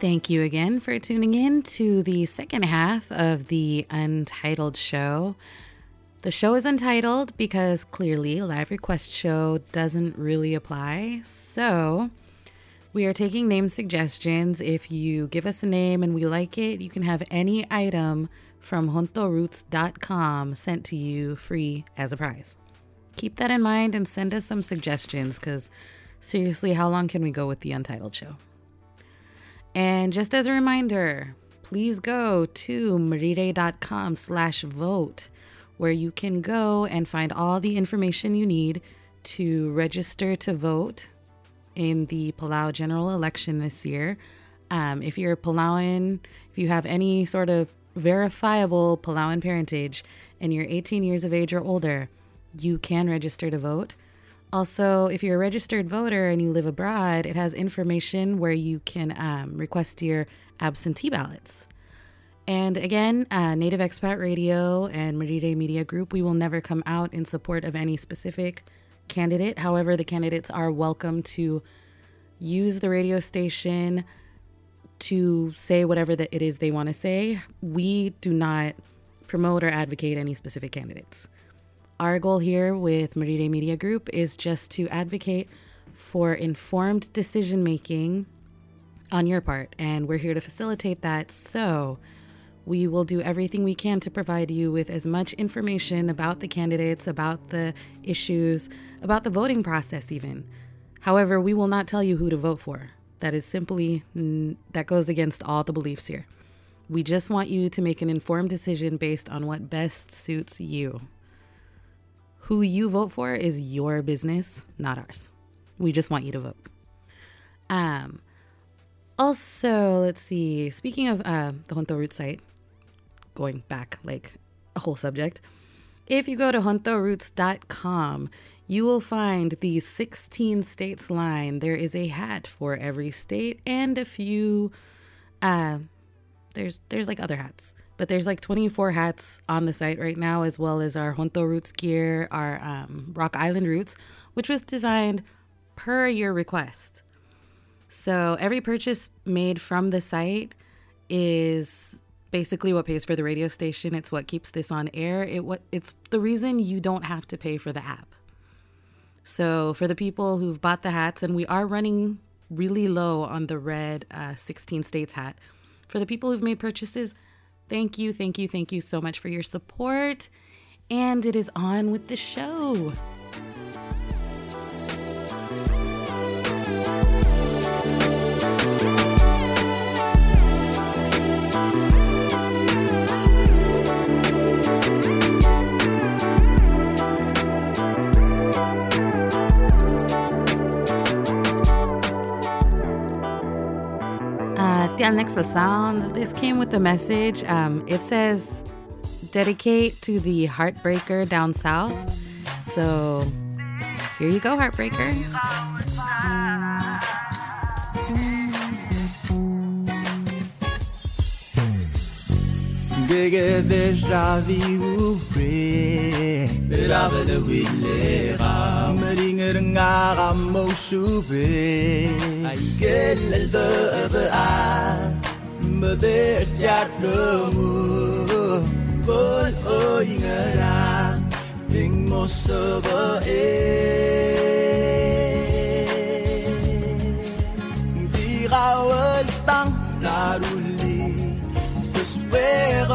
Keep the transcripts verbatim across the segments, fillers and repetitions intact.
Thank you again for tuning in to the second half of the Untitled show. The show is untitled because clearly Live Request Show doesn't really apply. So we are taking name suggestions. If you give us a name and we like it, you can have any item from Junto Roots dot com sent to you free as a prize. Keep that in mind and send us some suggestions because seriously, how long can we go with the Untitled show? And just as a reminder, please go to marire.com slash vote, where you can go and find all the information you need to register to vote in the Palau general election this year. Um, if you're Palauan, if you have any sort of verifiable Palauan parentage and you're eighteen years of age or older, you can register to vote. Also, if you're a registered voter and you live abroad, it has information where you can um, request your absentee ballots. And again, uh, Native Expat Radio and Marire Media Group, we will never come out in support of any specific candidate. However, the candidates are welcome to use the radio station to say whatever that it is they want to say. We do not promote or advocate any specific candidates. Our goal here with Marire Media Group is just to advocate for informed decision-making on your part, and we're here to facilitate that, so we will do everything we can to provide you with as much information about the candidates, about the issues, about the voting process even. However, we will not tell you who to vote for. That is simply, that goes against all the beliefs here. We just want you to make an informed decision based on what best suits you. Who you vote for is your business, not ours. We just want you to vote. Um, also, let's see. Speaking of uh, the Junto Roots site, going back like a whole subject, if you go to Junto Roots dot com, you will find the sixteen states line. There is a hat for every state and a few, uh, there's, there's like other hats. But there's like twenty-four hats on the site right now, as well as our Junto Roots gear, our um, Rock Island Roots, which was designed per your request. So every purchase made from the site is basically what pays for the radio station. It's what keeps this on air. It what it's the reason you don't have to pay for the app. So for the people who've bought the hats, and we are running really low on the red uh, sixteen states hat. For the people who've made purchases, thank you, thank you, thank you so much for your support. And it is on with the show. Next, the sound. This came with a message. Um, it says, dedicate to the heartbreaker down south. So here you go, heartbreaker. Where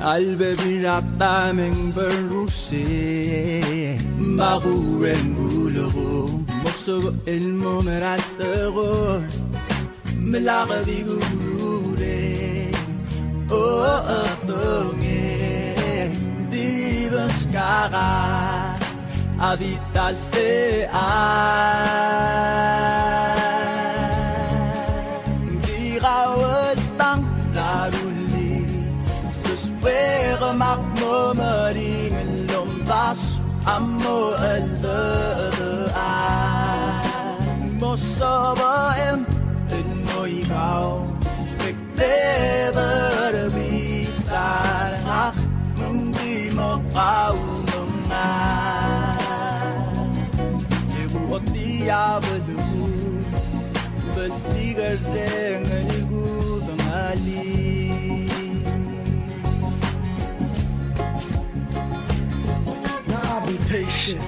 Albebi rata meng beruse, baguren bulo, moso el momeratero, melaga di gure, oh atonge, divas cara, habitate a. amor ay mo sabaem din mo ikaw never bitar ah hindi mo kaunong na ebuot niya badu batigar din ngigudong ali. Be patient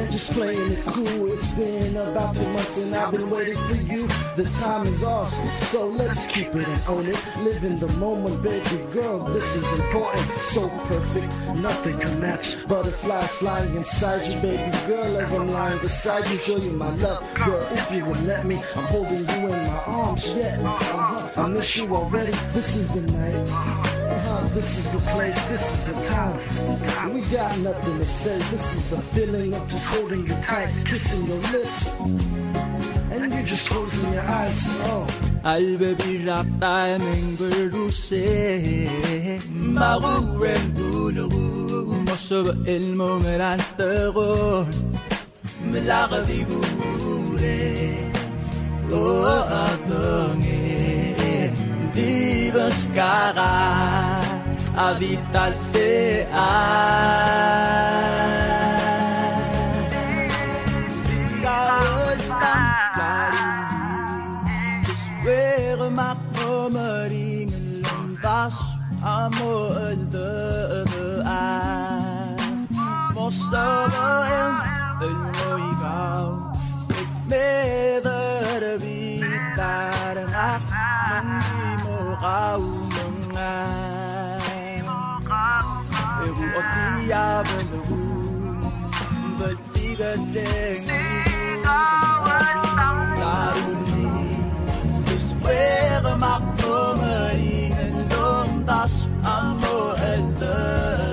and just playing it cool. It's been about two months and I've been waiting for you. The time is off, so let's keep it and own it. Live in the moment, baby girl, this is important. So perfect, nothing can match. Butterflies flying inside you, baby girl, as I'm lying beside you. Show you my love, girl, if you would let me. I'm holding you in my arms, yeah, uh-huh. I miss you already, this is the night. Uh-huh. This is the place, this is the time. We got nothing to say. This is the feeling of just holding you tight, kissing your lips, and you're just closing your eyes. Oh, I'll be wrapped in enguerrusé, marure bulugu, mosob el momerantego, melagdigure, oh adonge. Divas cara habitaste ay galota clarín después ma comerín en vas amo el de ay vos solo en el noigao me derbitar ah Kau mengai, ibu otia berdu, bertiga dengan taruni, disweb makmur dengan tas ambo enter.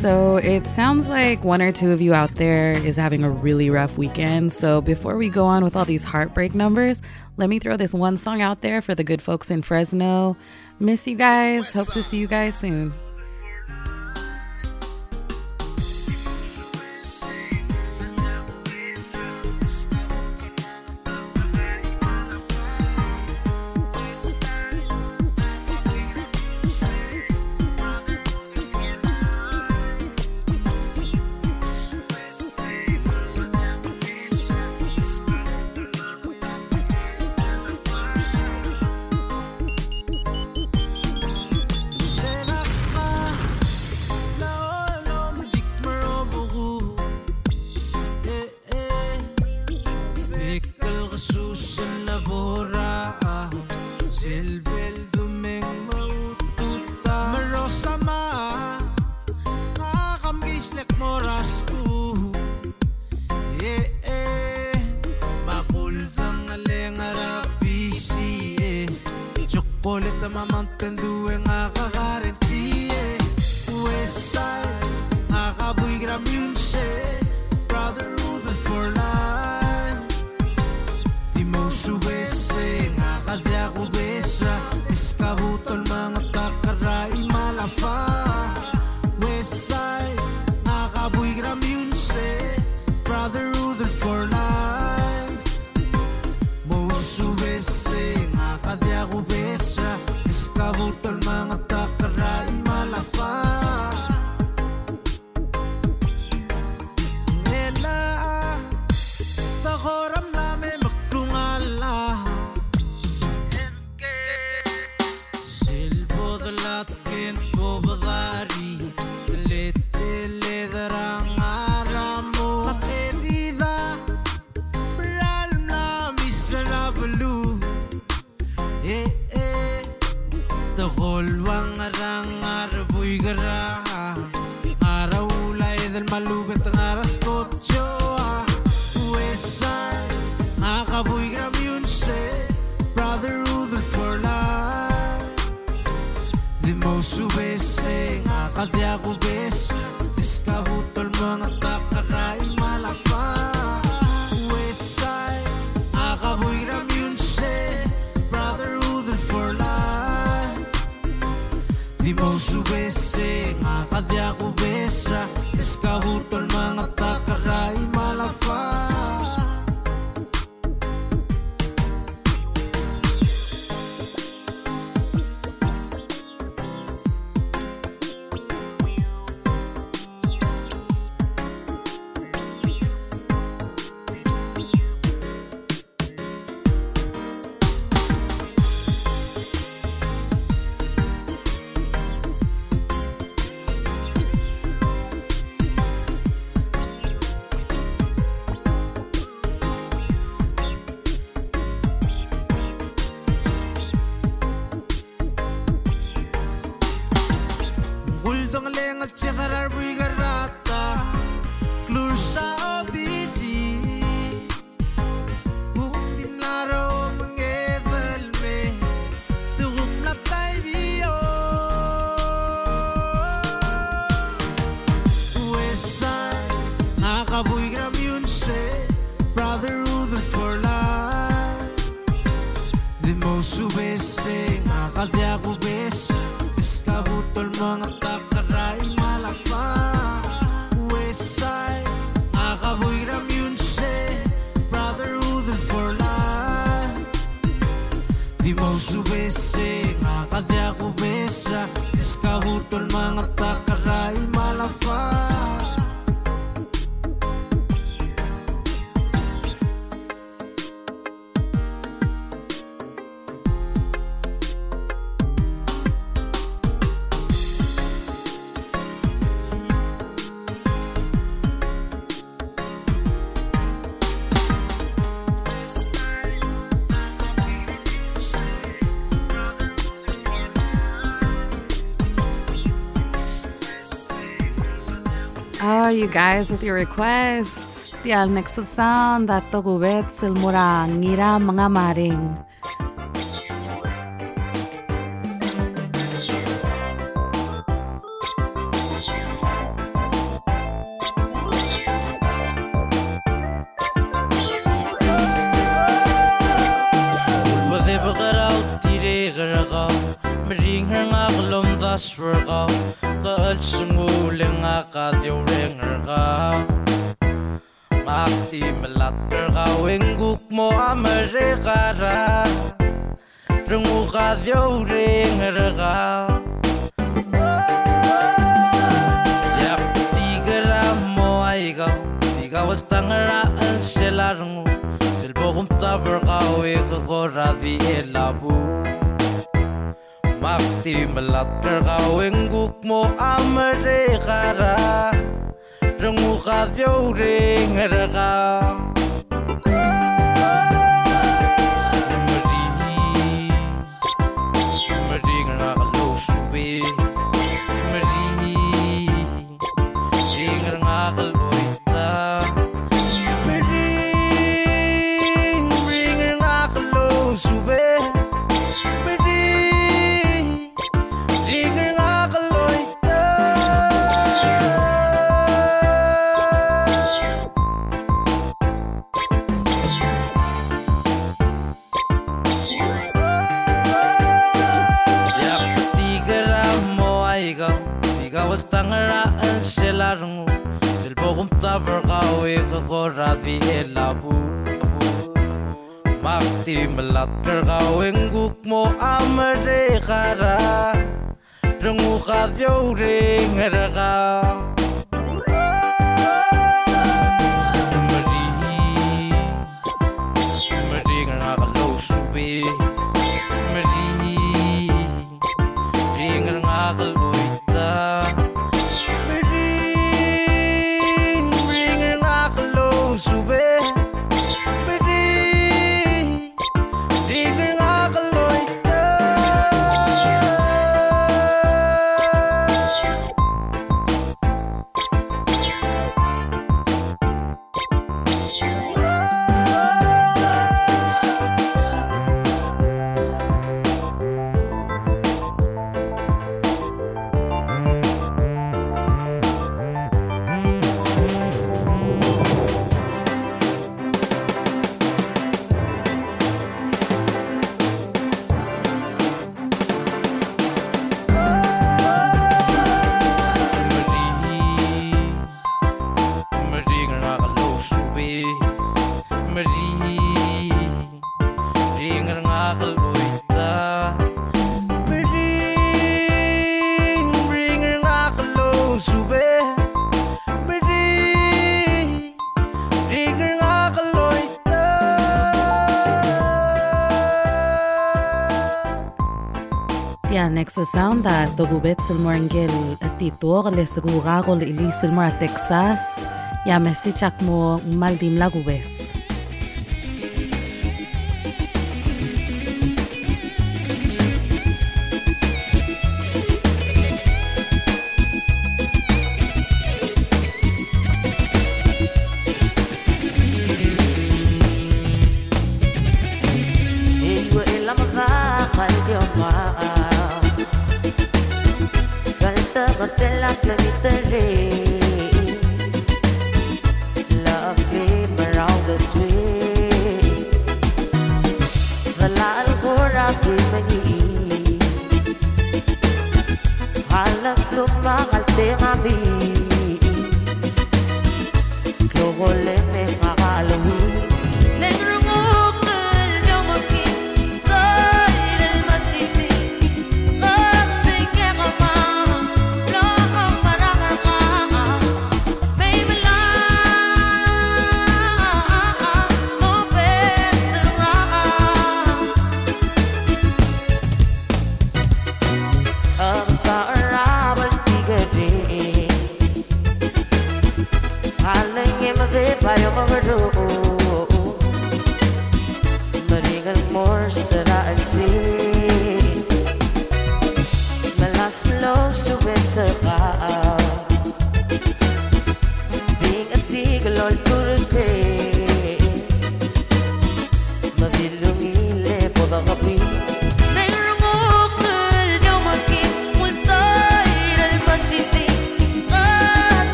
So it sounds like one or two of you out there is having a really rough weekend. So before we go on with all these heartbreak numbers, let me throw this one song out there for the good folks in Fresno. Miss you guys. Hope to see you guys soon. Kabut del malubet ang aras kotso ah. Westside, nakakaboy grab yun say Brotherhood for life. Di mo subese, nakakati ako beso. Diskabutol mga takaray malapa. Westside, nakakaboy grab yun say Brotherhood for life. Di mo subese, nakakati ako besra. Diskabutol mga takaray malapa. You guys with your requests. Yeah, next to sound that togubet silmura ngira mga maring. exasam da togubet silmor ngel atitor le seguraro le ili silmor Texas ya mesichak mo maldim lagubes.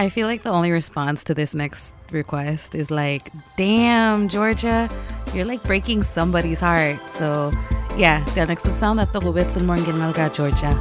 I feel like the only response to this next request is like, damn, Georgia, you're like breaking somebody's heart. So, yeah, that makes it sound that the Hubets and Morgan Malga, Georgia.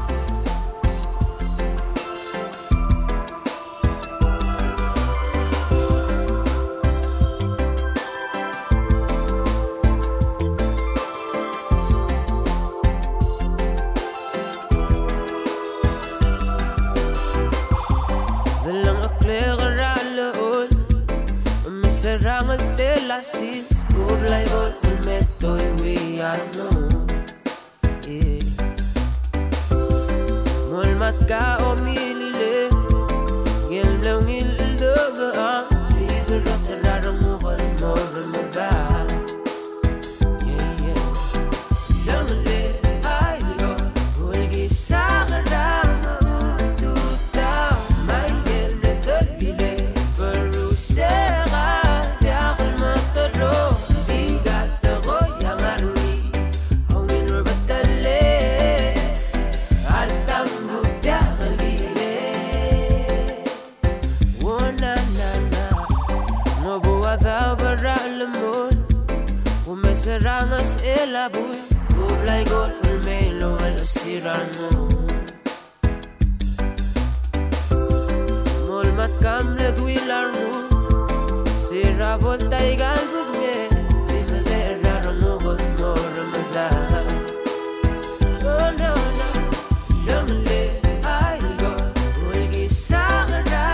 ranas elabui, kublai gol ulmelo alasiran mo. Molmat kamle duilar mo, sirabot taigal bugme, vimadera no god normada. Oh no no, lonely I go, ulgi sagra.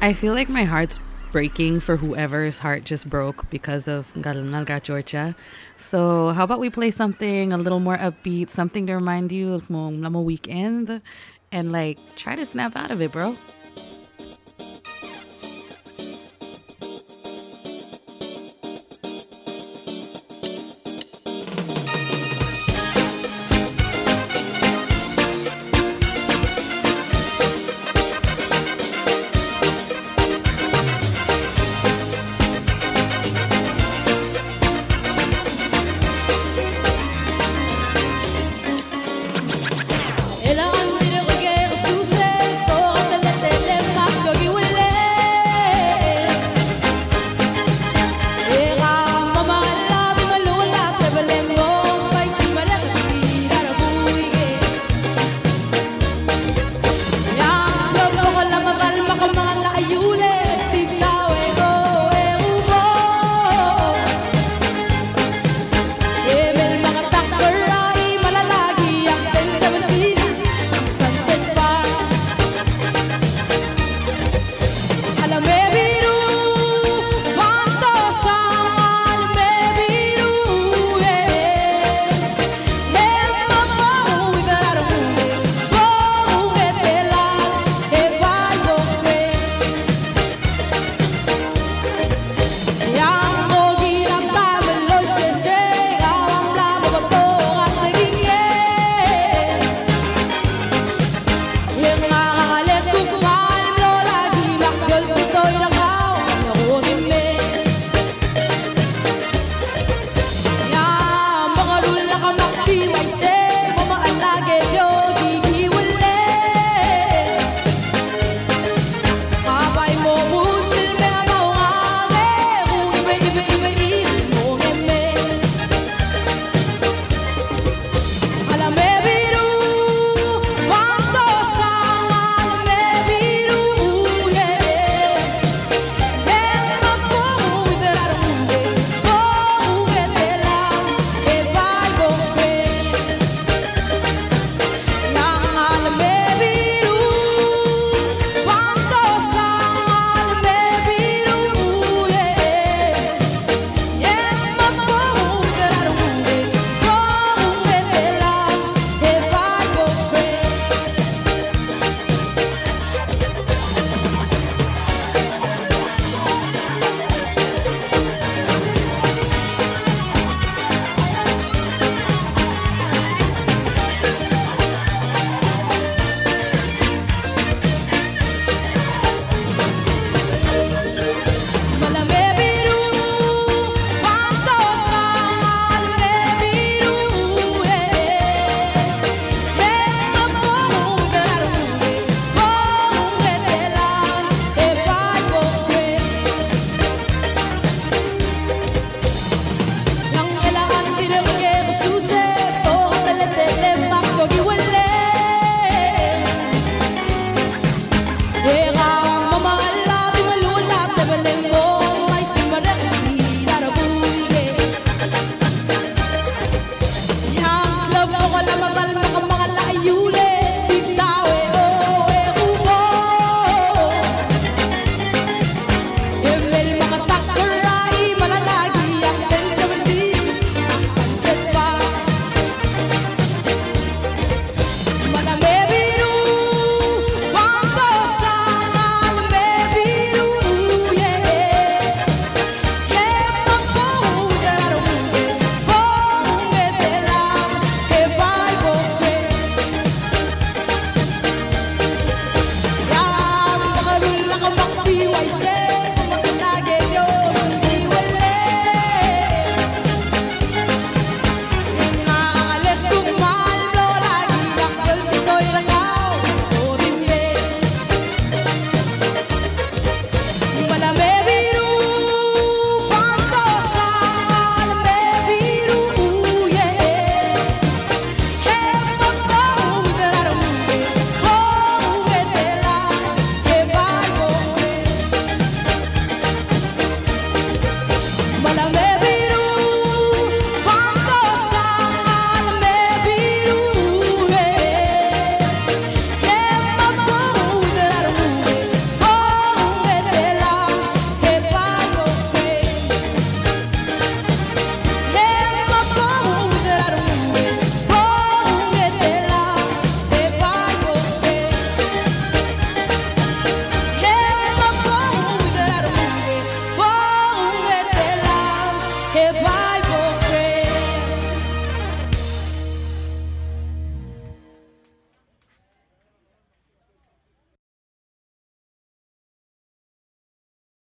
I feel like my heart's breaking for whoever's heart just broke because of Ngalnalga Georgia. So how about we play something a little more upbeat, something to remind you of Mong weekend, and like try to snap out of it, bro. Ela va a morir de guerra, su ser, por tener If